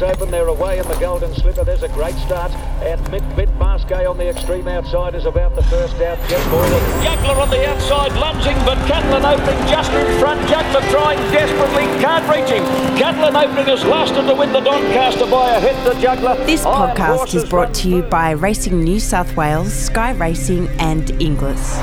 wheels open, they're away in the Golden Slipper. There's a great start, and Mick Burles on the extreme outside is about the first out. Jeff Boylan. Jackler on the outside, lunging, but Catlin opening just in front. Jackler trying desperately, can't reach him. Catlin opening is lasted to win the Doncaster by a hit to Jackler. This podcast is brought to you by Racing New South Wales, Sky Racing and Inglis.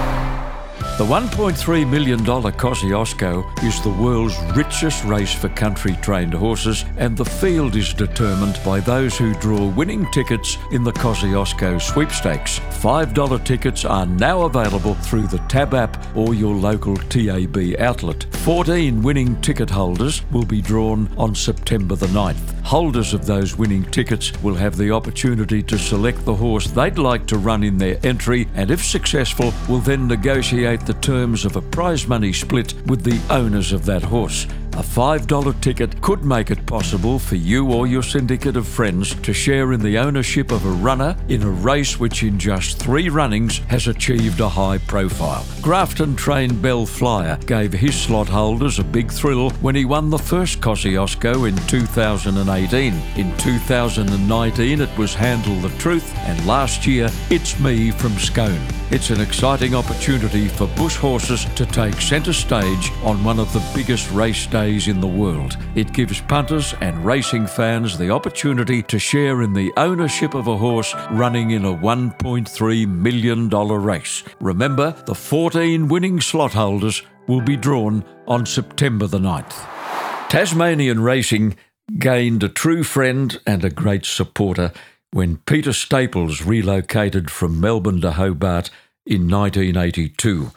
The $1.3 million Kosciuszko is the world's richest race for country-trained horses, and the field is determined by those who draw winning tickets in the Kosciuszko sweepstakes. $5 tickets are now available through the TAB app or your local TAB outlet. 14 winning ticket holders will be drawn on September the 9th. Holders of those winning tickets will have the opportunity to select the horse they'd like to run in their entry, and if successful, will then negotiate the terms of a prize money split with the owners of that horse. A $5 ticket could make it possible for you or your syndicate of friends to share in the ownership of a runner in a race which in just 3 runnings has achieved a high profile. Grafton-trained Bell Flyer gave his slot holders a big thrill when he won the first Kosciuszko in 2018. In 2019 it was Handle the Truth, and last year It's Me from Scone. It's an exciting opportunity for bush horses to take centre stage on one of the biggest race days in the world. It gives punters and racing fans the opportunity to share in the ownership of a horse running in a $1.3 million race. Remember, the 14 winning slot holders will be drawn on September the 9th. Tasmanian racing gained a true friend and a great supporter when Peter Staples relocated from Melbourne to Hobart in 1982.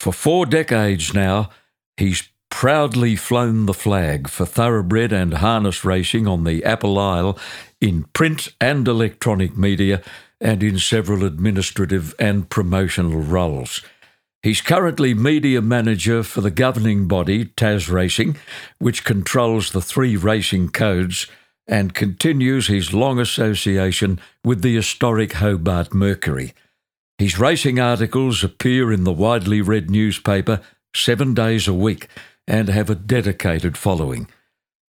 For 4 decades now, he's proudly flown the flag for thoroughbred and harness racing on the Apple Isle in print and electronic media and in several administrative and promotional roles. He's currently media manager for the governing body, Tas Racing, which controls the 3 racing codes, and continues his long association with the historic Hobart Mercury. His racing articles appear in the widely read newspaper 7 days a week and have a dedicated following.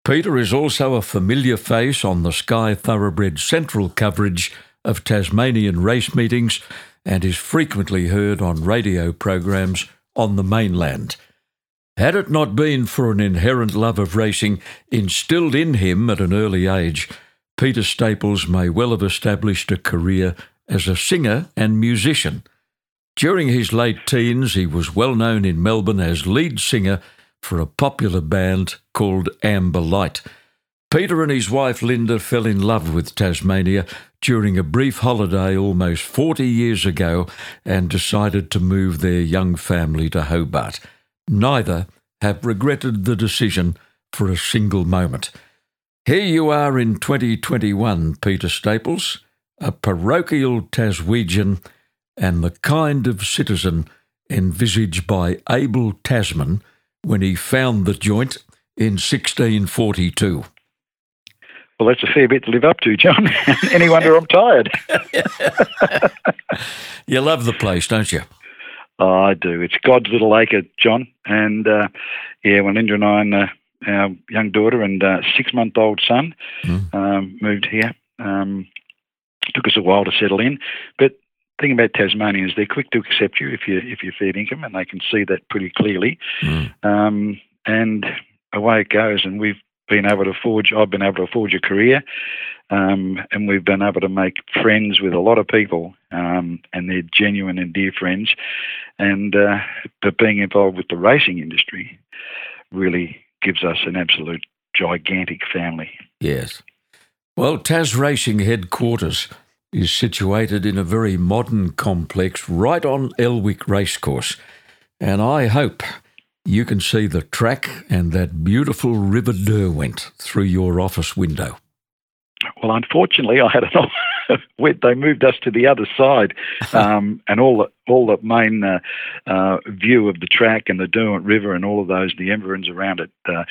Peter is also a familiar face on the Sky Thoroughbred Central coverage of Tasmanian race meetings and is frequently heard on radio programs on the mainland. Had it not been for an inherent love of racing instilled in him at an early age, Peter Staples may well have established a career as a singer and musician. During his late teens, he was well known in Melbourne as lead singer for a popular band called Amber Light. Peter and his wife Linda fell in love with Tasmania during a brief holiday almost 40 years ago and decided to move their young family to Hobart. Neither have regretted the decision for a single moment. Here you are in 2021, Peter Staples, a parochial Taswegian and the kind of citizen envisaged by Abel Tasman when he found the joint in 1642. Well, that's a fair bit to live up to, John. Any wonder I'm tired. You love the place, don't you? Oh, I do. It's God's little acre, John. And, when Linda and I and our young daughter and 6-month-old son moved here, took us a while to settle in. But the thing about Tasmanians, they're quick to accept you if you're fair income, and they can see that pretty clearly. And away it goes. And I've been able to forge a career, and we've been able to make friends with a lot of people, and they're genuine and dear friends. And but being involved with the racing industry really gives us an absolute gigantic family. Yes. Well, Tas Racing headquarters is situated in a very modern complex right on Elwick Racecourse, and I hope you can see the track and that beautiful River Derwent through your office window. Well, unfortunately, I had an office. They moved us to the other side, and all the main view of the track and the Derwent River and all of those, the environs around it, they're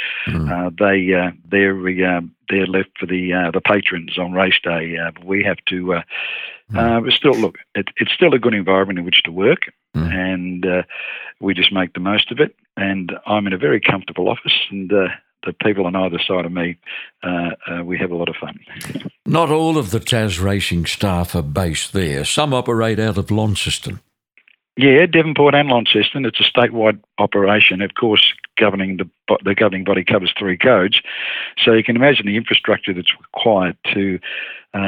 left for the patrons on race day. We have to still look. It's still a good environment in which to work, and we just make the most of it. And I'm in a very comfortable office, and the people on either side of me, we have a lot of fun. Not all of the TAS racing staff are based there. Some operate out of Launceston. Yeah, Devonport and Launceston. It's a statewide operation. Of course, the governing body covers three codes. So you can imagine the infrastructure that's required to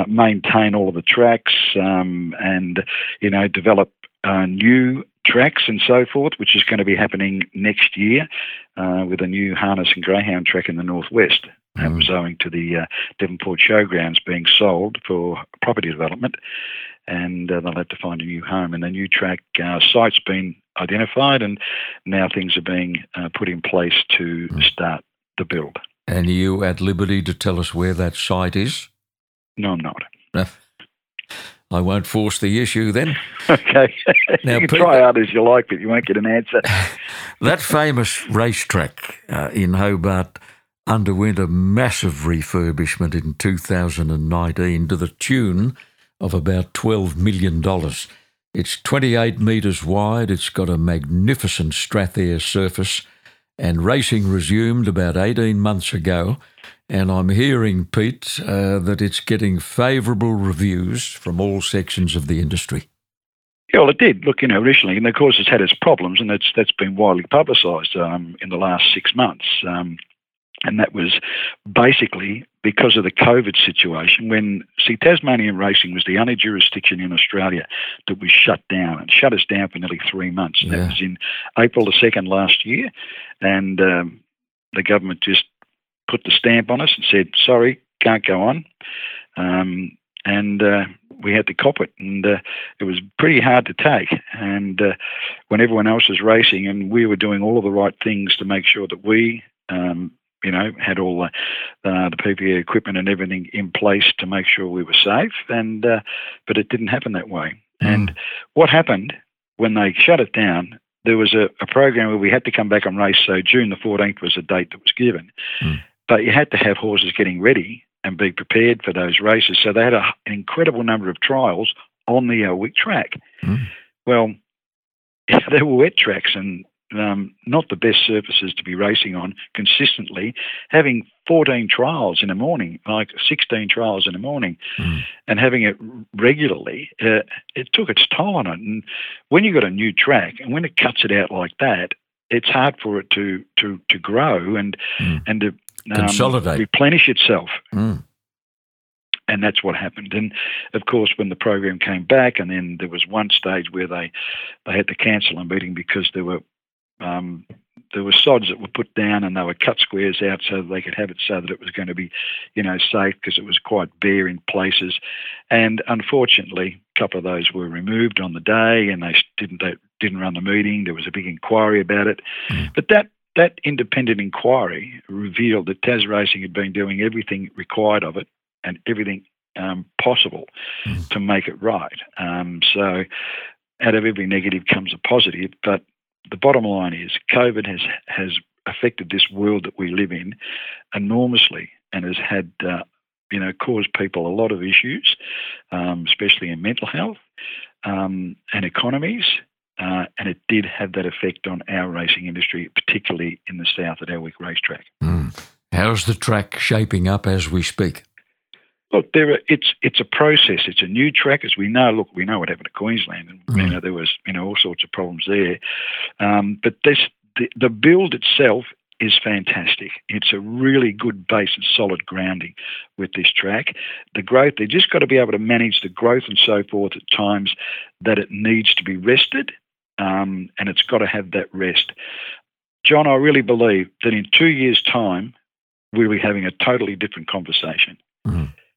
maintain all of the tracks and, you know, develop new tracks and so forth, which is going to be happening next year with a new harness and greyhound track in the northwest. That was owing to the Devonport showgrounds being sold for property development, and they'll have to find a new home. And the new track site's been identified, and now things are being put in place to start the build. And are you at liberty to tell us where that site is? No, I'm not. I won't force the issue then. Okay. Now, you can try hard as you like, but you won't get an answer. That famous racetrack in Hobart underwent a massive refurbishment in 2019 to the tune of about $12 million. It's 28 metres wide, it's got a magnificent Strathair surface, and racing resumed about 18 months ago. And I'm hearing, Pete, that it's getting favourable reviews from all sections of the industry. Yeah, well, it did. Look, you know, originally, and of course it's had its problems, and that's been widely publicised in the last 6 months. And that was basically because of the COVID situation when, see, Tasmanian racing was the only jurisdiction in Australia that was shut down. It shut us down for nearly 3 months. Yeah. That was in April the 2nd last year. And the government just put the stamp on us and said, sorry, can't go on. And we had to cop it. And it was pretty hard to take. And when everyone else was racing and we were doing all of the right things to make sure that we you know, had all the PPE equipment and everything in place to make sure we were safe, and but it didn't happen that way. And what happened when they shut it down, there was a program where we had to come back and race, so June the 14th was the date that was given. But you had to have horses getting ready and be prepared for those races. So they had an incredible number of trials on the Elwick track. Well, there were wet tracks and not the best surfaces to be racing on consistently, having 14 trials in the morning, like 16 trials in the morning, and having it regularly, it took its toll on it. And when you've got a new track and when it cuts it out like that, it's hard for it to grow and to consolidate, replenish itself. And that's what happened. And, of course, when the program came back, and then there was one stage where they had to cancel a meeting because there were sods that were put down and they were cut squares out so that they could have it so that it was going to be, you know, safe because it was quite bare in places. And unfortunately, a couple of those were removed on the day and they didn't run the meeting. There was a big inquiry about it. But that independent inquiry revealed that TAS Racing had been doing everything required of it and everything possible to make it right. So out of every negative comes a positive, but the bottom line is COVID has affected this world that we live in enormously and has had, you know, caused people a lot of issues, especially in mental health and economies, and it did have that effect on our racing industry, particularly in the south at Elwick Racetrack. How's the track shaping up as we speak? Look, it's a process. It's a new track, as we know. Look, we know what happened to Queensland, and you know there was all sorts of problems there. But the build itself is fantastic. It's a really good base and solid grounding with this track. The growth, they've just got to be able to manage the growth and so forth at times that it needs to be rested, and it's got to have that rest. John, I really believe that in 2 years' time we'll be having a totally different conversation.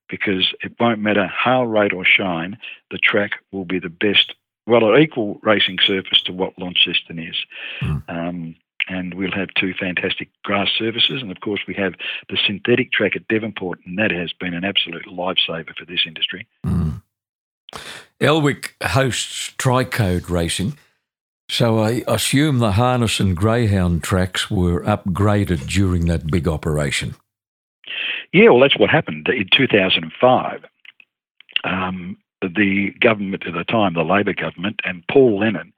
Because it won't matter hail, rate or shine, the track will be the best, well, an equal racing surface to what Launceston is. And we'll have two fantastic grass surfaces. And, of course, we have the synthetic track at Devonport, and that has been an absolute lifesaver for this industry. Elwick hosts Tricode Racing, so I assume the harness and greyhound tracks were upgraded during that big operation. Yeah, well, that's what happened. In 2005, the government at the time, the Labor government, and Paul Lennon,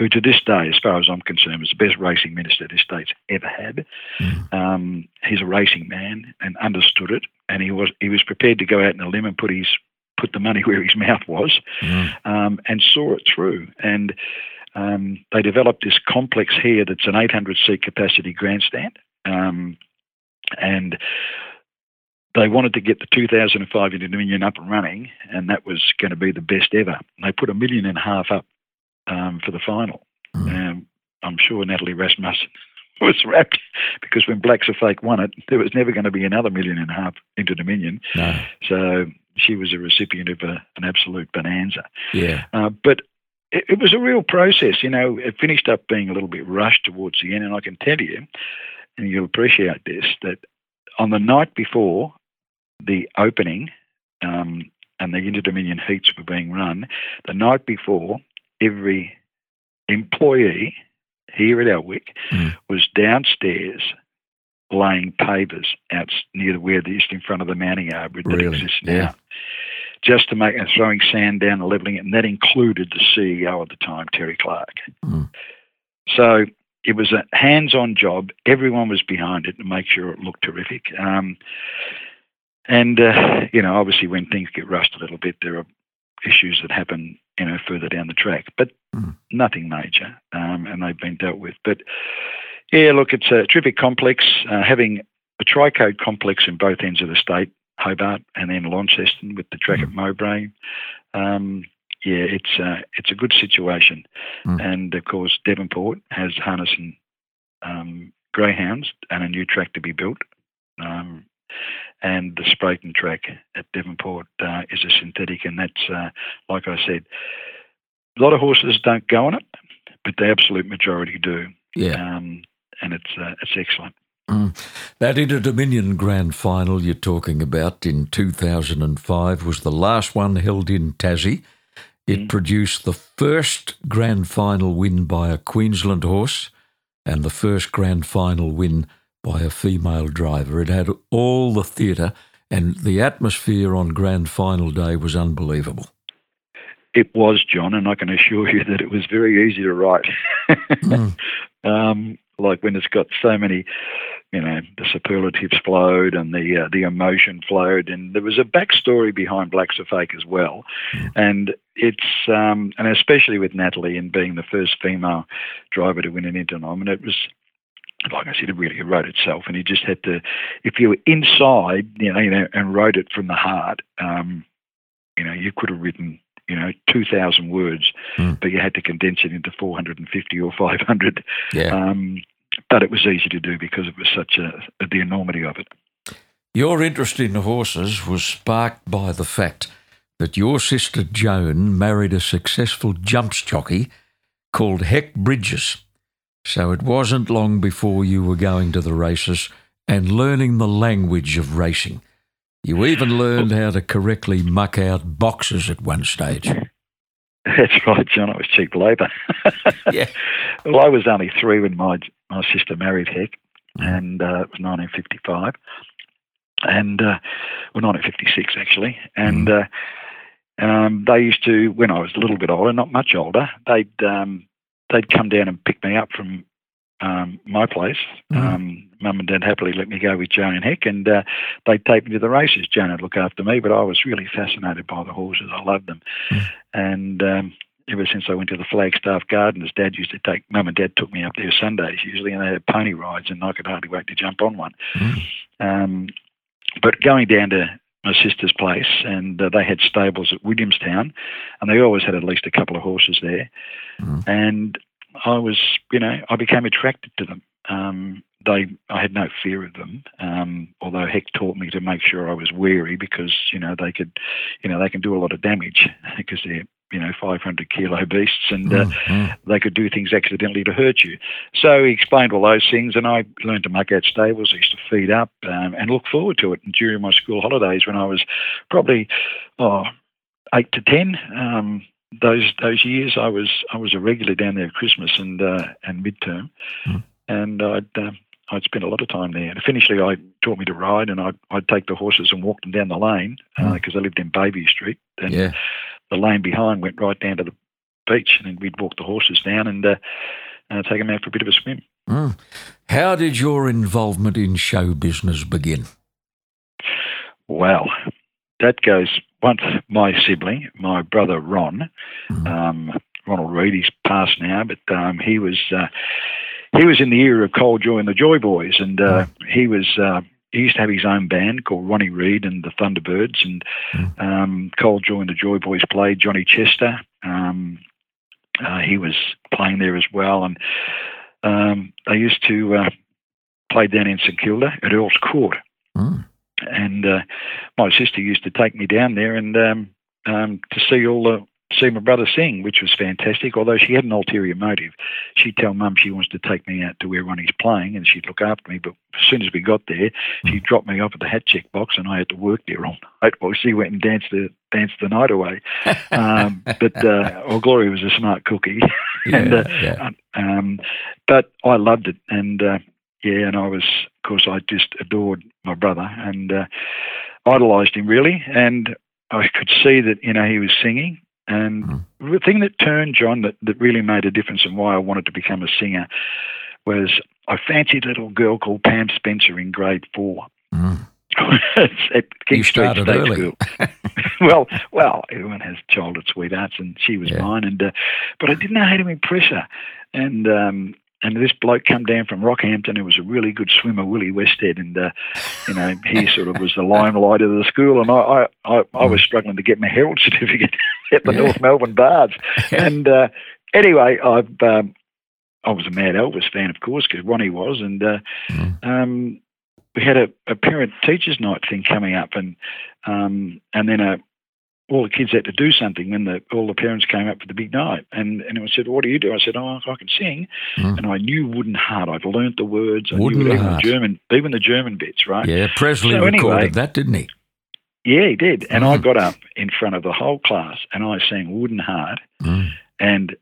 who to this day, as far as I'm concerned, was the best racing minister this state's ever had. Mm. He's a racing man and understood it, and he was prepared to go out on a limb and put the money where his mouth was, and saw it through. And they developed this complex here that's an 800-seat capacity grandstand, and they wanted to get the 2005 Inter-Dominion up and running, and that was going to be the best ever. And they put $1.5 million up for the final. Mm. I'm sure Natalie Rasmussen was wrapped, because when Blacks of Fake won it, there was never going to be another $1.5 million Inter-Dominion. No. So she was a recipient of an absolute bonanza. Yeah. But it was a real process. You know, it finished up being a little bit rushed towards the end, and I can tell you, and you'll appreciate this, that on the night before the opening and the Inter-Dominion heats were being run, the night before, every employee here at Alwick was downstairs laying pavers out near where the in front of the mounting arbor that exists now. Yeah. Just to make and throwing sand down and levelling it, and that included the CEO at the time, Terry Clark. Mm. So it was a hands-on job. Everyone was behind it to make sure it looked terrific. You know, obviously when things get rushed a little bit, there are issues that happen, you know, further down the track, but nothing major, and they've been dealt with. But yeah, look, it's a terrific complex, having a tri-code complex in both ends of the state, Hobart and then Launceston with the track at Mowbray. Yeah, it's a good situation. Mm. And, of course, Devonport has harness and greyhounds and a new track to be built. And the Sprayton track at Devonport is a synthetic, and that's, like I said, a lot of horses don't go on it, but the absolute majority do. Yeah. And it's excellent. Mm. That Inter-Dominion Grand Final you're talking about in 2005 was the last one held in Tassie. It produced the first Grand Final win by a Queensland horse and the first Grand Final win by a female driver. It had all the theatre, and the atmosphere on Grand Final day was unbelievable. It was, John, and I can assure you that it was very easy to write. Like when it's got so many, you know, the superlatives flowed and the emotion flowed, and there was a backstory behind Blacks Are Fake as well. Mm. And it's and especially with Natalie and being the first female driver to win an Inter-Nom, and it was, like I said, it really wrote itself. And you just had to, if you were inside, you know and wrote it from the heart, you know, you could have written, you know, 2,000 words, but you had to condense it into 450 or 500. Yeah. But it was easy to do because it was such the enormity of it. Your interest in horses was sparked by the fact that your sister Joan married a successful jumps jockey called Heck Bridges. So it wasn't long before you were going to the races and learning the language of racing. You even learned how to correctly muck out boxes at one stage. That's right, John. It was cheap labour. Yeah. Well, I was only 3 when my sister married Heck, and it was 1955, and well, 1956 actually. And they used to, when I was a little bit older, not much older, they'd come down and pick me up from my place. Mum and Dad happily let me go with Joan and Heck, and they'd take me to the races. Joan would look after me, but I was really fascinated by the horses. I loved them. Mm. And ever since I went to the Flagstaff Gardens, Dad used to take, Mum and Dad took me up there Sundays usually, and they had pony rides, and I could hardly wait to jump on one. Mm. But going down to my sister's place, and they had stables at Williamstown, and they always had at least a couple of horses there. Mm. And I was, you know, I became attracted to them. I had no fear of them, although Heck taught me to make sure I was wary, because, you know, they can do a lot of damage because they're, you know, 500-kilo beasts, and they could do things accidentally to hurt you. So he explained all those things, and I learned to muck out stables. I used to feed up and look forward to it. And during my school holidays, when I was probably 8 to 10, those years, I was a regular down there at Christmas and midterm, and I'd spend a lot of time there. And eventually, I taught me to ride, and I'd take the horses and walk them down the lane, because I lived in Baby Street, and the lane behind went right down to the beach, and then we'd walk the horses down and take them out for a bit of a swim. Mm. How did your involvement in show business begin? Well, that goes once my sibling, my brother Ron, Ronald Reed, he's passed now, but he was in the era of Col Joy and the Joy Boys, and he used to have his own band called Ronnie Reed and the Thunderbirds, and Col Joy and the Joy Boys played Johnny Chester. He was playing there as well, and they used to play down in St Kilda at Earl's Court, and my sister used to take me down there and to see all the see my brother sing, which was fantastic, although she had an ulterior motive. She'd tell Mum she wants to take me out to where Ronnie's playing and she'd look after me, but as soon as we got there, she dropped me off at the hat check box and I had to work there all night while she went and danced the night away. But Gloria was a smart cookie. Yeah, but I loved it, and and I was, of course, I just adored my brother and idolised him really, and I could see that, you know, he was singing. And the thing that turned, John, that really made a difference in why I wanted to become a singer was I fancied a little girl called Pam Spencer in grade 4. At King Street State School. well, everyone has childhood sweethearts, and she was mine. And but I didn't know how to impress her. And this bloke come down from Rockhampton who was a really good swimmer, Willie Westhead, and he sort of was the limelight of the school, and I was struggling to get my Herald certificate at the North Melbourne Bars. And anyway, I was a mad Elvis fan, of course, because Ronnie was, and we had a parent teachers night thing coming up, and then all the kids had to do something when all the parents came up for the big night. And I said, what do you do? I said, I can sing. And I knew Wooden Heart. I'd learnt the words. Even the German bits, right? Yeah, Presley recorded that, didn't he? Yeah, he did. And I got up in front of the whole class and I sang Wooden Heart, and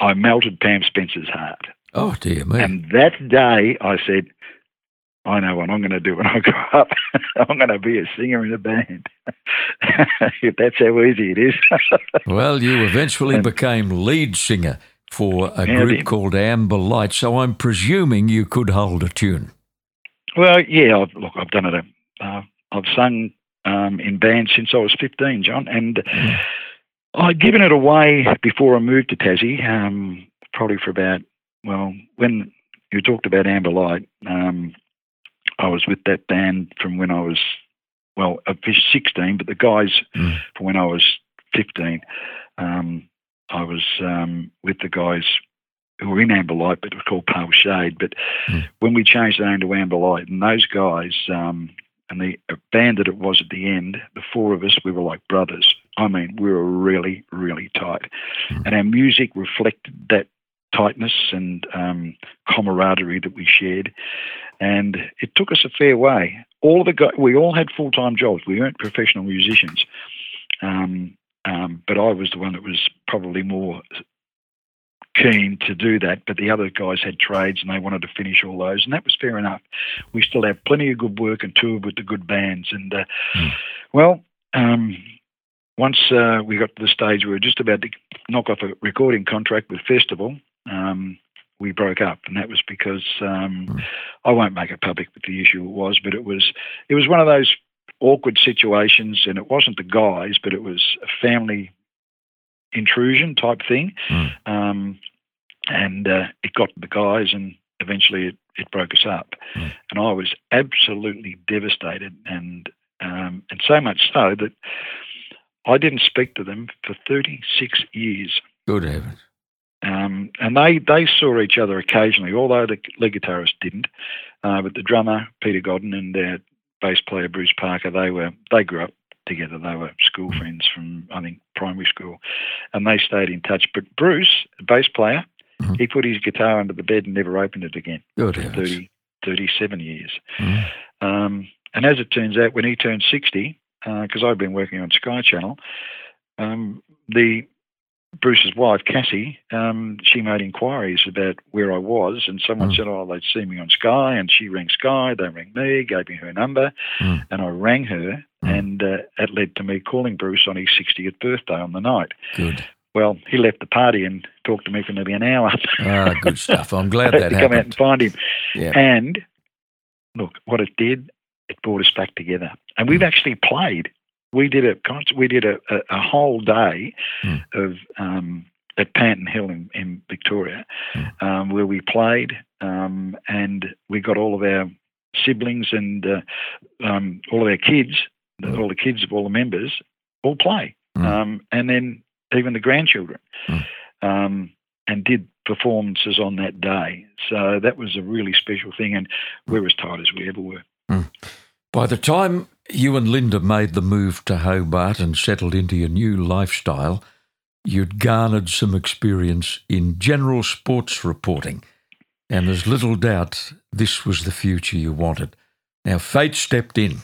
I melted Pam Spencer's heart. Oh, dear me. And that day I said, I know what I'm going to do when I grow up. I'm going to be a singer in a band. If that's how easy it is. Well, you eventually became lead singer for a group called Amber Light, so I'm presuming you could hold a tune. Well, yeah, I've done it. I've sung in bands since I was 15, John, and I'd given it away before I moved to Tassie, probably for about, well, when you talked about Amber Light, I was with that band from when I was, well, 16, but the guys from when I was 15. I was with the guys who were in Amber Light, but it was called Pale Shade. But when we changed the name to Amber Light, and those guys, and the band that it was at the end, the four of us, we were like brothers. I mean, we were really, really tight. And our music reflected that tightness and camaraderie that we shared, and it took us a fair way. All of the guys, we all had full-time jobs. We weren't professional musicians, but I was the one that was probably more keen to do that, but the other guys had trades and they wanted to finish all those, and that was fair enough. We still had plenty of good work and toured with the good bands, and once we got to the stage we were just about to knock off a recording contract with Festival, we broke up, and that was because I won't make it public what the issue was, but it was one of those awkward situations, and it wasn't the guys, but it was a family intrusion type thing, and it got the guys, and eventually it broke us up, and I was absolutely devastated, and so much so that I didn't speak to them for 36 years. Good heavens. And they saw each other occasionally, although the lead guitarist didn't. But the drummer, Peter Godden, and their bass player, Bruce Parker, they grew up together. They were school friends from, I think, primary school. And they stayed in touch. But Bruce, the bass player, he put his guitar under the bed and never opened it again. Good heavens. 37 years. And as it turns out, when he turned 60, because I'd been working on Sky Channel, Bruce's wife, Cassie, she made inquiries about where I was, and someone said, they'd seen me on Sky, and she rang Sky, they rang me, gave me her number, and I rang her, and that led to me calling Bruce on his 60th birthday on the night. Good. Well, he left the party and talked to me for nearly an hour. Ah, good stuff. I'm glad that happened. I had to come out and find him. Yeah. And look, what it did, it brought us back together. And we've actually played. We did a whole day of at Panton Hill in Victoria, where we played, and we got all of our siblings and all of our kids, all the kids of all the members, all play, and then even the grandchildren, and did performances on that day. So that was a really special thing, and we're as tight as we ever were. Mm. By the time you and Linda made the move to Hobart and settled into your new lifestyle, you'd garnered some experience in general sports reporting, and there's little doubt this was the future you wanted. Now, fate stepped in.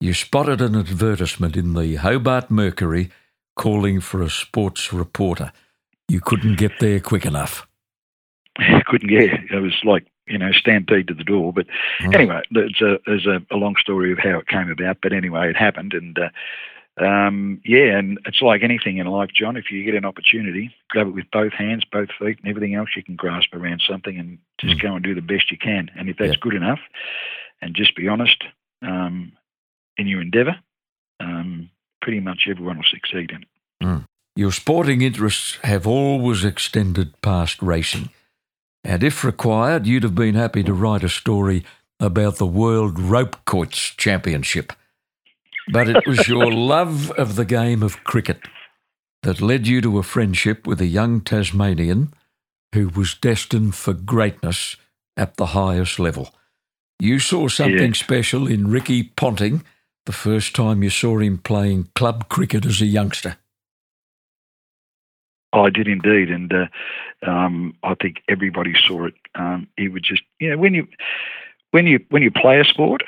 You spotted an advertisement in the Hobart Mercury calling for a sports reporter. You couldn't get there quick enough. I couldn't get it. It was like, you know, stampede to the door. But anyway, there's a long story of how it came about. But anyway, it happened. And, yeah, and it's like anything in life, John. If you get an opportunity, grab it with both hands, both feet, and everything else you can grasp around something, and just go and do the best you can. And if that's good enough, and just be honest in your endeavour, pretty much everyone will succeed in it. Mm. Your sporting interests have always extended past racing. And if required, you'd have been happy to write a story about the World Rope Quoits Championship. But it was your love of the game of cricket that led you to a friendship with a young Tasmanian who was destined for greatness at the highest level. You saw something special in Ricky Ponting the first time you saw him playing club cricket as a youngster. I did indeed, and I think everybody saw it. It would just, you know, when you play a sport,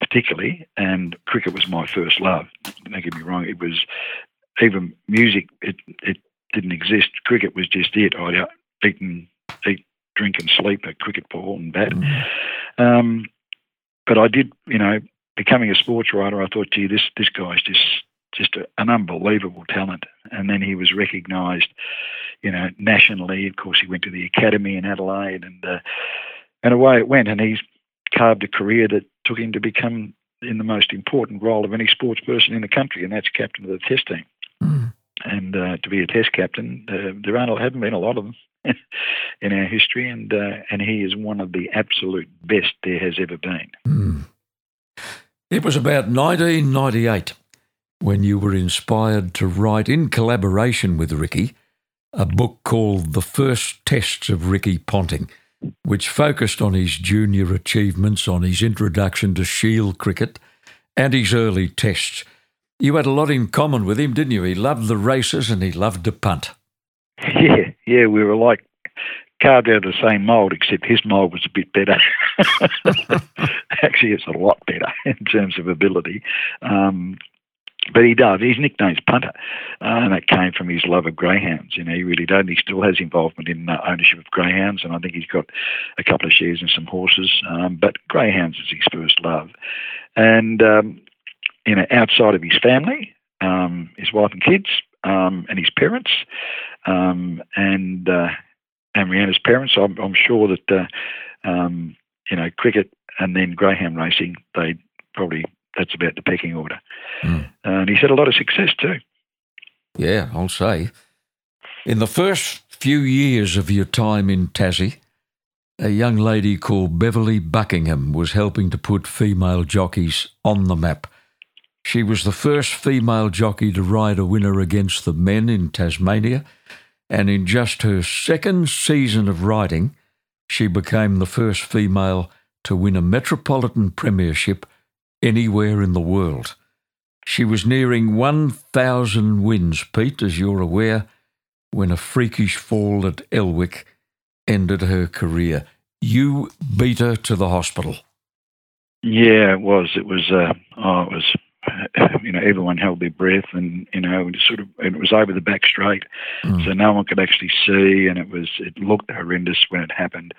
particularly, and cricket was my first love. Don't get me wrong; it was even music. It didn't exist. Cricket was just it. I'd eat, drink, and sleep a cricket ball and bat. But I did, you know, becoming a sports writer, I thought, gee, this guy's just an unbelievable talent. And then he was recognised, you know, nationally. Of course, he went to the academy in Adelaide, and away it went. And he's carved a career that took him to become in the most important role of any sports person in the country, and that's captain of the Test team. Mm. And to be a Test captain, there haven't been a lot of them in our history, and he is one of the absolute best there has ever been. Mm. It was about 1998 when you were inspired to write, in collaboration with Ricky, a book called The First Tests of Ricky Ponting, which focused on his junior achievements, on his introduction to Shield cricket and his early tests. You had a lot in common with him, didn't you? He loved the races and he loved to punt. Yeah, we were like carved out of the same mould, except his mould was a bit better. Actually, it's a lot better in terms of ability. But he does. His nickname's Punter, and that came from his love of greyhounds. You know, he really does. And he still has involvement in ownership of greyhounds, and I think he's got a couple of shares in some horses. But greyhounds is his first love. And, you know, outside of his family, his wife and kids, and his parents, and Rihanna's parents, I'm sure that, you know, cricket and then greyhound racing, they probably... That's about the pecking order. Mm. And he's had a lot of success too. Yeah, I'll say. In the first few years of your time in Tassie, a young lady called Beverly Buckingham was helping to put female jockeys on the map. She was the first female jockey to ride a winner against the men in Tasmania, and in just her second season of riding, she became the first female to win a Metropolitan Premiership anywhere in the world. She was nearing 1,000 wins, Pete, as you're aware, when a freakish fall at Elwick ended her career. You beat her to the hospital. Yeah, it was. You know, everyone held their breath, and, you know, and it was over the back straight, so no one could actually see, and it looked horrendous when it happened.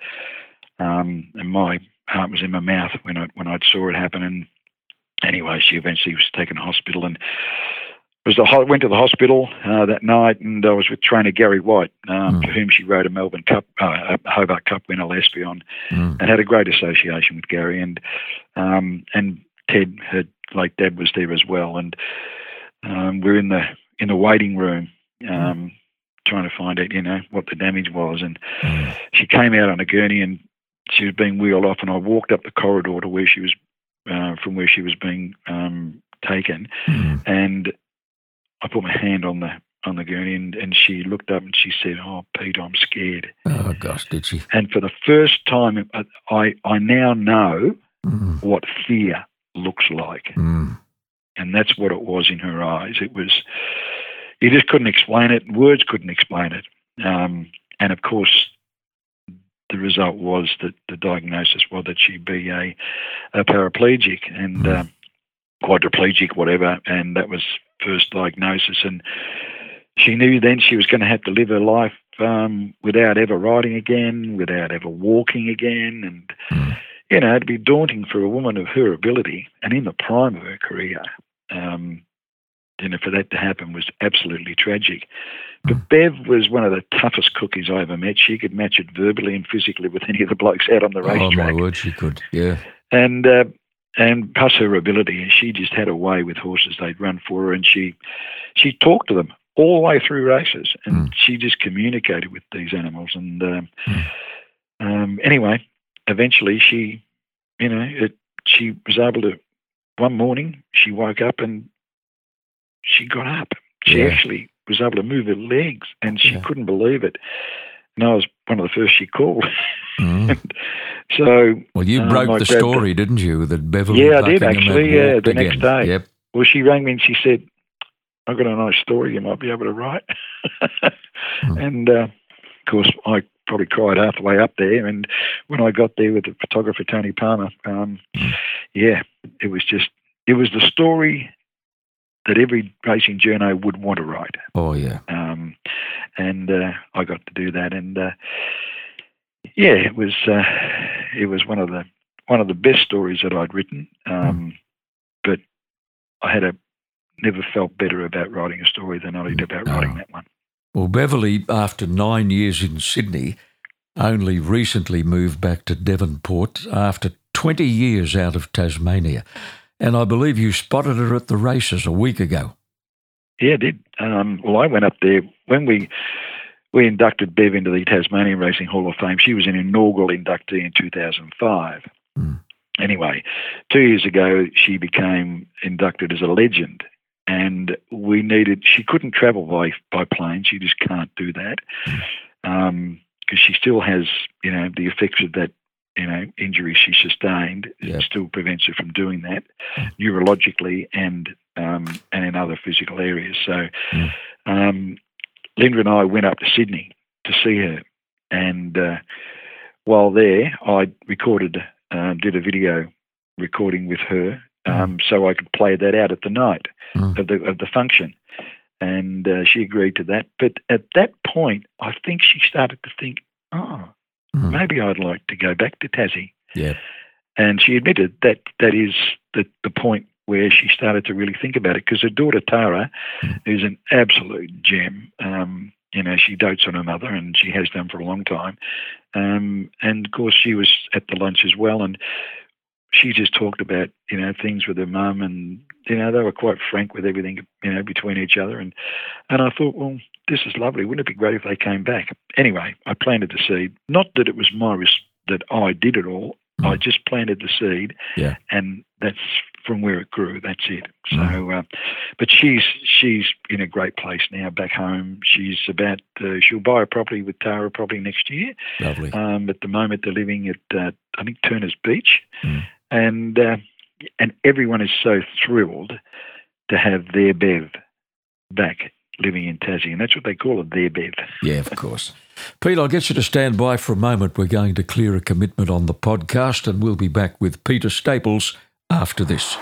And my heart was in my mouth when I saw it happen, and anyway, she eventually was taken to hospital, and I went to the hospital that night, and I was with trainer Gary White, to whom she rode a Melbourne Cup, a Hobart Cup winner last beyond, and had a great association with Gary. And Ted, her late dad, was there as well. And we're in the waiting room, trying to find out, what the damage was. And she came out on a gurney, and she was being wheeled off. And I walked up the corridor to where she was, from where she was being taken, and I put my hand on the gurney, and she looked up and she said, "Oh, Pete, I'm scared." Oh gosh, did she? And for the first time, I now know what fear looks like, and that's what it was in her eyes. It was, you just couldn't explain it. Words couldn't explain it. And of course, the result was that the diagnosis was that she'd be a paraplegic and quadriplegic, whatever, and that was first diagnosis. And she knew then she was going to have to live her life without ever riding again, without ever walking again, and it'd be daunting for a woman of her ability and in the prime of her career. For that to happen was absolutely tragic. But Bev was one of the toughest cookies I ever met. She could match it verbally and physically with any of the blokes out on the racetrack. Oh, my word, she could, yeah. And plus her ability, and she just had a way with horses. They'd run for her, and she talked to them all the way through races, and she just communicated with these animals. And anyway, eventually she was able to. One morning she woke up and she got up. She actually was able to move her legs, and she couldn't believe it. And I was one of the first she called. So, well, you broke the story, didn't you? That Beverly. Yeah, I did actually. Yeah, the next day. Yep. Well, she rang me and she said, "I've got a nice story you might be able to write." And of course, I probably cried half the way up there. And when I got there with the photographer Tony Palmer, it was the story that every racing journo would want to write. Oh yeah. And I got to do that, and it was one of the best stories that I'd written. But I never felt better about writing a story than I did about writing that one. Well, Beverly, after 9 years in Sydney, only recently moved back to Devonport after 20 years out of Tasmania. And I believe you spotted her at the races a week ago. Yeah, I did. I went up there when we inducted Bev into the Tasmanian Racing Hall of Fame. She was an inaugural inductee in 2005. Anyway, 2 years ago, she became inducted as a legend. And she couldn't travel by plane. She just can't do that. Because she still has, the effects of that, injury she sustained. It still prevents her from doing that neurologically and in other physical areas. So Linda and I went up to Sydney to see her, and while there I did a video recording with her so I could play that out at the night of the function, and she agreed to that. But at that point I think she started to think, maybe I'd like to go back to Tassie. Yeah. And she admitted that is the point where she started to really think about it, because her daughter Tara is an absolute gem. She dotes on her mother, and she has done for a long time. And, of course, she was at the lunch as well, and she just talked about, things with her mum, and, they were quite frank with everything, between each other. And I thought, well, this is lovely. Wouldn't it be great if they came back? Anyway, I planted the seed. Not that it was my risk that I did it all. I just planted the seed, and that's from where it grew. That's it. So, but she's in a great place now, back home. She's she'll buy a property with Tara probably next year. Lovely. At the moment, they're living at I think Turner's Beach, and everyone is so thrilled to have their Bev back, living in Tassie, and that's what they call it, their Bev. Yeah, of course. Pete, I'll get you to stand by for a moment. We're going to clear a commitment on the podcast, and we'll be back with Peter Staples after this.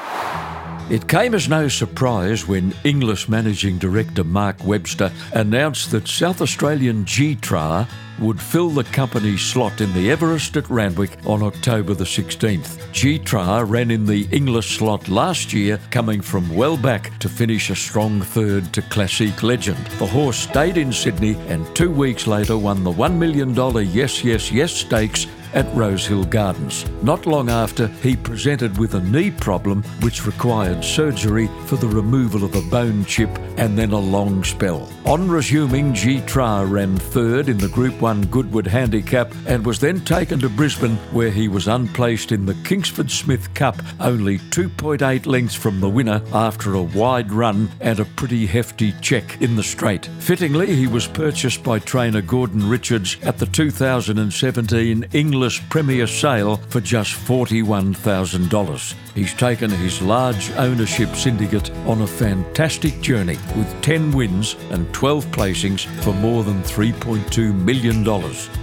It came as no surprise when English Managing Director Mark Webster announced that South Australian Gytrash would fill the company's slot in the Everest at Randwick on October the 16th. Gytrash ran in the English slot last year, coming from well back to finish a strong third to Classic Legend. The horse stayed in Sydney and 2 weeks later won the $1 million Yes, Yes, Yes stakes at Rosehill Gardens. Not long after, he presented with a knee problem which required surgery for the removal of a bone chip and then a long spell. On resuming, Gytrash ran third in the Group 1 Goodwood Handicap and was then taken to Brisbane, where he was unplaced in the Kingsford Smith Cup, only 2.8 lengths from the winner after a wide run and a pretty hefty check in the straight. Fittingly, he was purchased by trainer Gordon Richards at the 2017 English Premier sale for just $41,000. He's taken his large ownership syndicate on a fantastic journey with 10 wins and 12 placings for more than $3.2 million.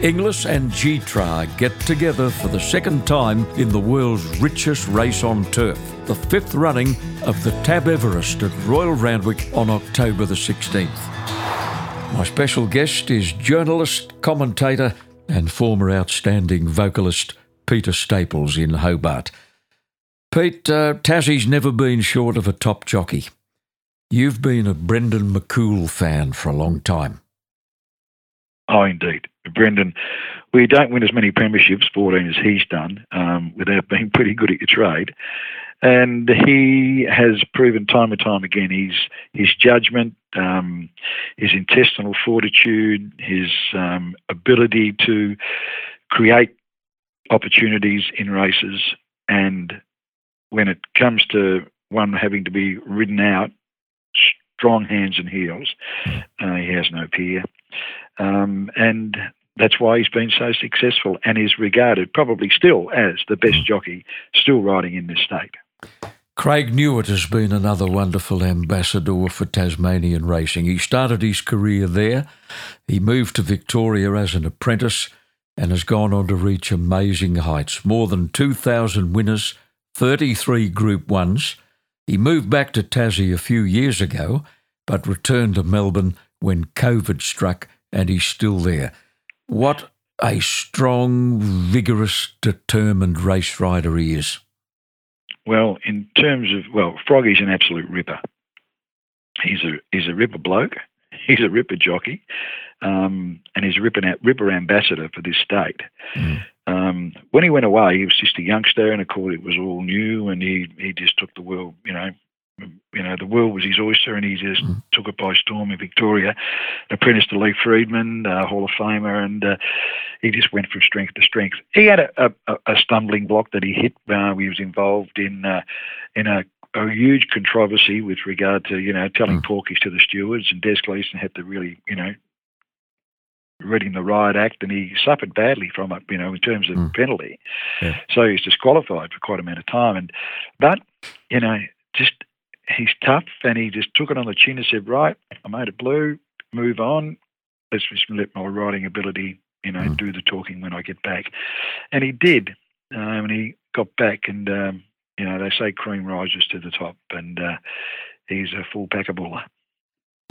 Inglis and Gytrash get together for the second time in the world's richest race on turf, the fifth running of the Tab Everest at Royal Randwick on October the 16th. My special guest is journalist, commentator, and former outstanding vocalist Peter Staples in Hobart. Pete, Tassie's never been short of a top jockey. You've been a Brendan McCool fan for a long time. Oh, indeed. Brendan, we don't win as many premierships, 14 as he's done, without being pretty good at your trade. And he has proven time and time again his judgment, his intestinal fortitude, his ability to create opportunities in races. And when it comes to one having to be ridden out, strong hands and heels, he has no peer. And that's why he's been so successful and is regarded probably still as the best jockey still riding in this state. Craig Newitt has been another wonderful ambassador for Tasmanian racing. He started his career there. He moved to Victoria as an apprentice and has gone on to reach amazing heights. More than 2,000 winners, 33 Group 1s. He moved back to Tassie a few years ago but returned to Melbourne when COVID struck, and he's still there. What a strong, vigorous, determined race rider he is. Well, in terms of, Froggy's an absolute ripper. He's a ripper bloke. He's a ripper jockey, and he's a ripper ambassador for this state. Mm. When he went away, he was just a youngster, and of course it was all new, and he just took the world, the world was his oyster, and he just took it by storm in Victoria. Apprentice to Lee Friedman, Hall of Famer, and he just went from strength to strength. He had a stumbling block that he hit. He was involved in a huge controversy with regard to, telling porkies to the stewards, and Des Gleeson had to really, reading the Riot Act, and he suffered badly from it, in terms of penalty. Yeah. So he was disqualified for quite a amount of time. But he's tough, and he just took it on the chin and said, right, I made it blue, move on. Let's just let my riding ability, do the talking when I get back. And he did. And he got back, and, they say cream rises to the top, and he's a full pack of buller.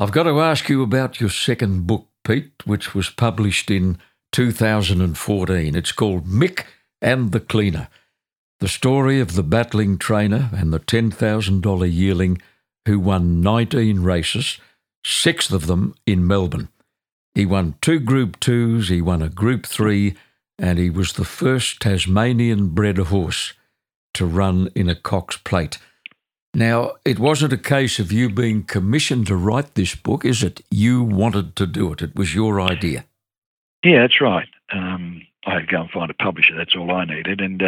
I've got to ask you about your second book, Pete, which was published in 2014. It's called Mick and the Cleaner. The story of the battling trainer and the $10,000 yearling who won 19 races, six of them in Melbourne. He won 2 Group 2s, he won a Group 3, and he was the first Tasmanian-bred horse to run in a Cox Plate. Now, it wasn't a case of you being commissioned to write this book, is it? You wanted to do it. It was your idea. Yeah, that's right. I had to go and find a publisher. That's all I needed. And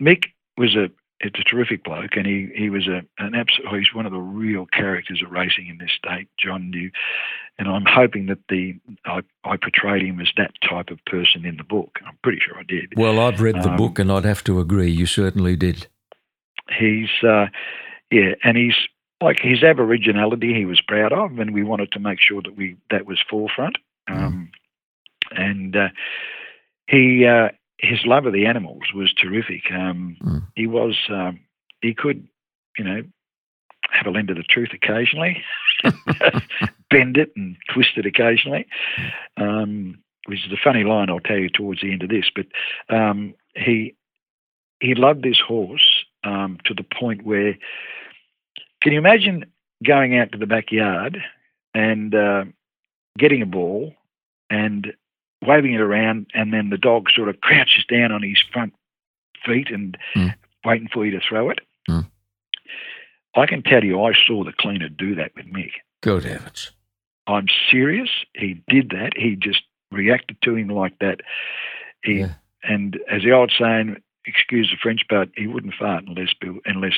Mick was a terrific bloke, and he was an absolute. He's one of the real characters of racing in this state. John knew, and I'm hoping that I portrayed him as that type of person in the book. I'm pretty sure I did. Well, I've read the book, and I'd have to agree. You certainly did. He's like his aboriginality. He was proud of, and we wanted to make sure that that was forefront. His love of the animals was terrific. He was, he could, have a lend of the truth occasionally, bend it and twist it occasionally, which is a funny line I'll tell you towards the end of this. But he loved this horse to the point where, can you imagine going out to the backyard and getting a ball and waving it around, and then the dog sort of crouches down on his front feet and waiting for you to throw it? I can tell you, I saw the cleaner do that with Mick. Good heavens. I'm serious. He did that. He just reacted to him like that. And as the old saying, excuse the French, but he wouldn't fart unless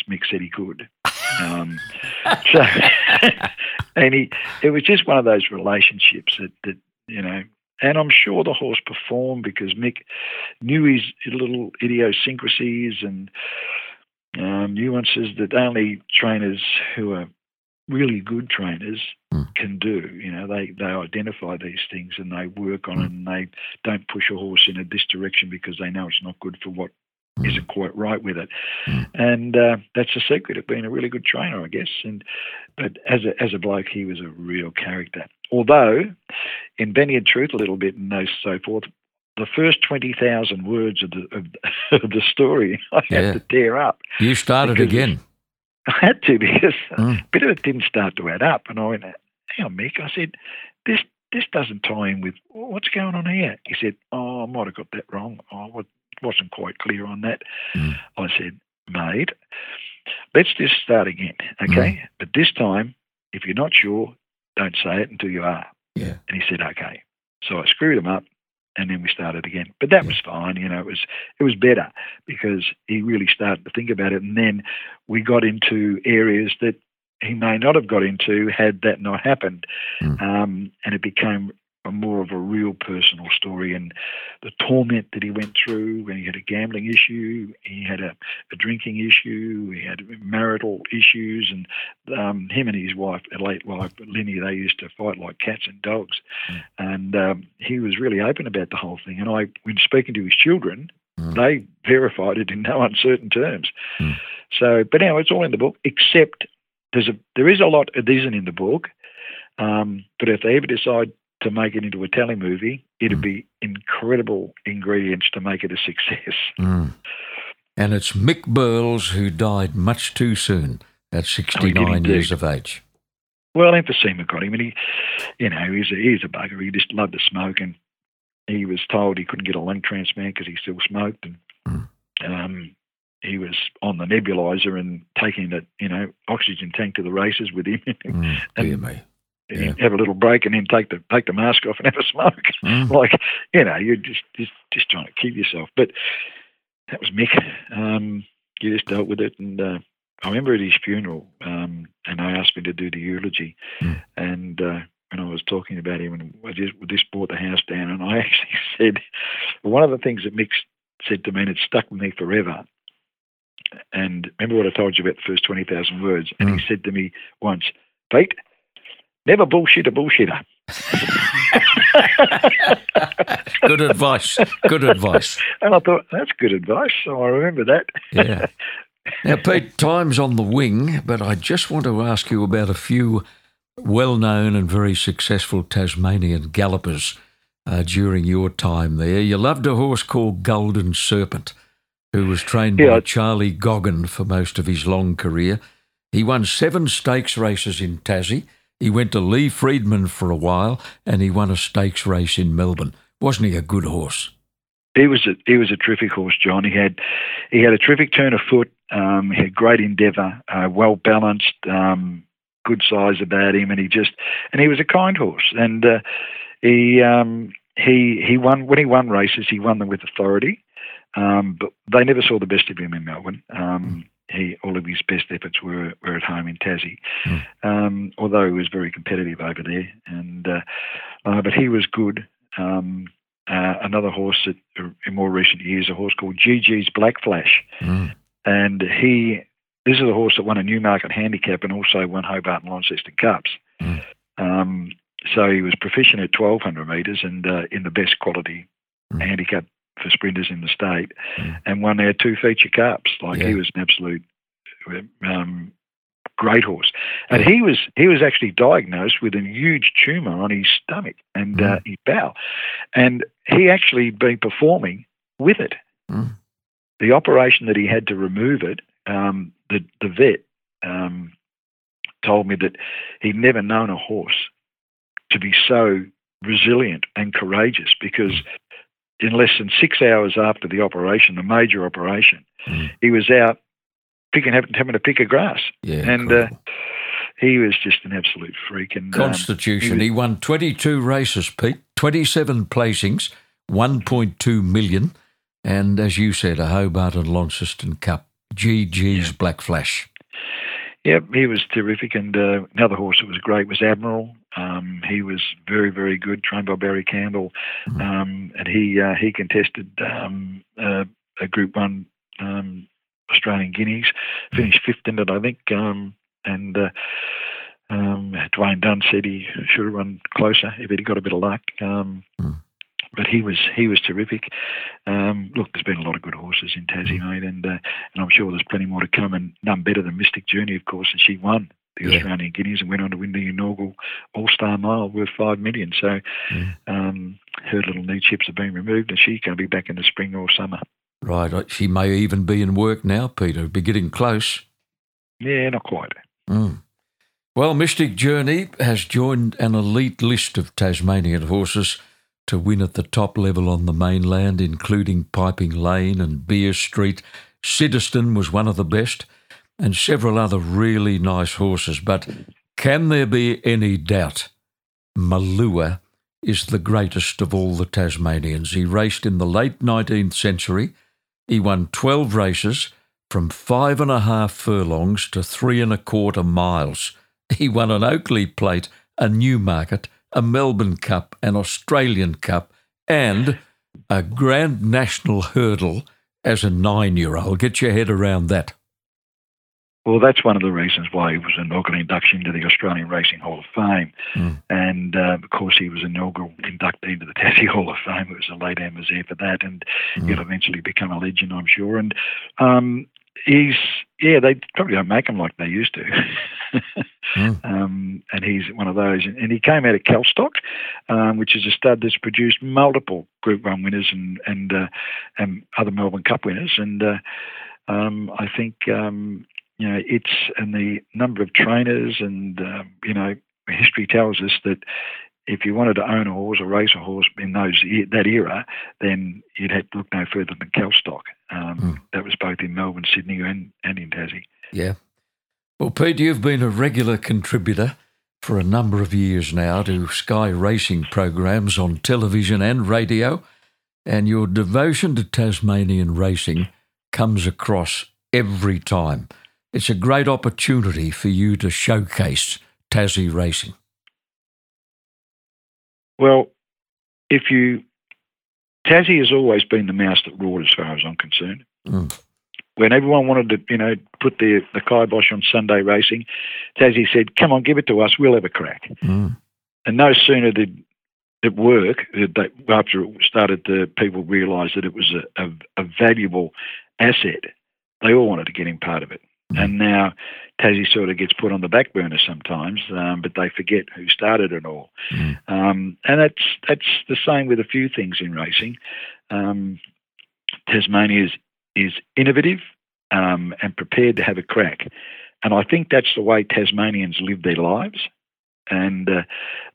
Mick said he could. And it was just one of those relationships that, you know, and I'm sure the horse performed because Mick knew his little idiosyncrasies and nuances that only trainers who are really good trainers can do. You know, they identify these things and they work on them, and they don't push a horse in this direction because they know it's not good for what isn't quite right with it. And that's the secret of being a really good trainer, I guess. But as a bloke, he was a real character. Although, in Benny Truth a little bit and so forth, the first 20,000 words of the story, I had to tear up. You started again. I had to because a bit of it didn't start to add up. And I went, hang on, Mick. I said, this doesn't tie in with what's going on here. He said, I might have got that wrong. I wasn't quite clear on that. I said, mate, let's just start again, okay? But this time, if you're not sure, don't say it until you are. Yeah. And he said, okay. So I screwed him up. And then we started again. But that was fine, you know, it was better because he really started to think about it. And then we got into areas that he may not have got into had that not happened. And it became more of a real personal story, and the torment that he went through when he had a gambling issue, he had a drinking issue, he had marital issues, and him and his wife, a late wife, Linny, they used to fight like cats and dogs. And he was really open about the whole thing. And when speaking to his children, they verified it in no uncertain terms. So, but now it's all in the book, except there is a lot that isn't in the book. But if they ever decide to make it into a telly movie, it'd be incredible ingredients to make it a success. And it's Mick Burles who died much too soon at 69 years of age. Well, emphysema got him, and he's a bugger. He just loved to smoke, and he was told he couldn't get a lung transplant because he still smoked, and he was on the nebulizer and taking the oxygen tank to the races with him. Dear me. Yeah. Have a little break and then take the mask off and have a smoke. Like, you're just trying to kill yourself. But that was Mick. You just dealt with it. And I remember at his funeral, and they asked me to do the eulogy. And when I was talking about him, and I just brought the house down, and I actually said, one of the things that Mick said to me, and it stuck with me forever, and remember what I told you about the first 20,000 words, and he said to me once, Pete, never bullshit a bullshitter. Good advice. Good advice. And I thought, that's good advice. So I remember that. Yeah. Now, Pete, time's on the wing, but I just want to ask you about a few well-known and very successful Tasmanian gallopers during your time there. You loved a horse called Golden Serpent, who was trained by Charlie Goggin for most of his long career. He won 7 stakes races in Tassie. He went to Lee Friedman for a while, and he won a stakes race in Melbourne. Wasn't he a good horse? He was a terrific horse, John. He had a terrific turn of foot. He had great endeavour, well balanced, good size about him, and he was a kind horse. And he won when he won races. He won them with authority, but they never saw the best of him in Melbourne. All of his best efforts were at home in Tassie, although he was very competitive over there. And but he was good. Another horse that, in more recent years, a horse called GG's Black Flash, and this is a horse that won a Newmarket Handicap and also won Hobart and Launceston Cups. So he was proficient at 1,200 metres and in the best quality handicap for sprinters in the state, and won our 2 feature cups. He was an absolute great horse. And he was actually diagnosed with a huge tumour on his stomach and his bowel. And he actually been performing with it. Mm. The operation that he had to remove it, the vet told me that he'd never known a horse to be so resilient and courageous, because in less than 6 hours after the operation, the major operation, he was out having a pick of grass. Yeah, and he was just an absolute freak. And Constitution. He won 22 races, Pete, 27 placings, 1.2 million, and as you said, a Hobart and Launceston Cup. GG's Black Flash. Yep, he was terrific. And another horse that was great was Admiral. He was very, very good, trained by Barry Campbell. And he contested a Group 1 Australian Guineas, finished fifth in it, I think. Dwayne Dunn said he should have run closer if he'd got a bit of luck. But he was terrific. Look, there's been a lot of good horses in Tassie, mate, and I'm sure there's plenty more to come, and none better than Mystic Journey, of course, and she won the Australian Guineas and went on to win the inaugural All-Star Mile worth $5 million. So her little knee chips have been removed, and she's going to be back in the spring or summer. Right. She may even be in work now, Peter. Be getting close. Yeah, not quite. Mm. Well, Mystic Journey has joined an elite list of Tasmanian horses to win at the top level on the mainland, including Piping Lane and Beer Street. Siddiston was one of the best, and several other really nice horses. But can there be any doubt? Malua is the greatest of all the Tasmanians. He raced in the late 19th century. He won 12 races from 5.5 furlongs to 3.25 miles. He won an Oakley Plate, a Newmarket, a Melbourne Cup, an Australian Cup, and a Grand National Hurdle as a 9-year-old. Get your head around that. Well, that's one of the reasons why he was an inaugural induction into the Australian Racing Hall of Fame. And, of course, he was an inaugural inductee into the Tassie Hall of Fame. It was a late Amber's there for that, and he'll eventually become a legend, I'm sure. And they probably don't make him like they used to. And he's one of those. And he came out of Kelstock, which is a stud that's produced multiple Group 1 winners and other Melbourne Cup winners. And I think, the number of trainers and, history tells us that if you wanted to own a horse or race a horse in that era, then you'd have to look no further than Kelstock. That was both in Melbourne, Sydney and in Tassie. Yeah. Well, Pete, you've been a regular contributor for a number of years now to Sky Racing programs on television and radio, and your devotion to Tasmanian racing comes across every time. It's a great opportunity for you to showcase Tassie racing. Well, Tassie has always been the mouse that roared as far as I'm concerned. When everyone wanted to, put the kibosh on Sunday racing, Tassie said, come on, give it to us, we'll have a crack. And no sooner did it work, after it started, the people realised that it was a valuable asset. They all wanted to get in part of it. And now Tassie sort of gets put on the back burner sometimes, but they forget who started it all. And that's the same with a few things in racing. Tasmania is innovative and prepared to have a crack. And I think that's the way Tasmanians live their lives, and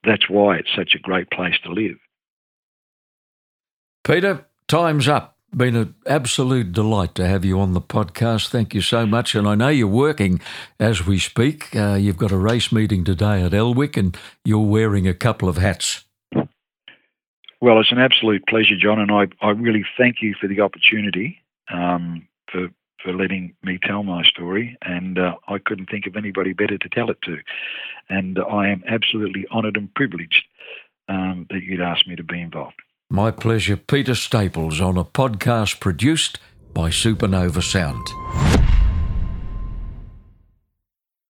that's why it's such a great place to live. Peter, time's up. Been an absolute delight to have you on the podcast. Thank you so much. And I know you're working as we speak. You've got a race meeting today at Elwick, and you're wearing a couple of hats. Well, it's an absolute pleasure, John, and I really thank you for the opportunity, for letting me tell my story. And I couldn't think of anybody better to tell it to. And I am absolutely honoured and privileged that you'd asked me to be involved. My pleasure, Peter Staples, on a podcast produced by Supernova Sound.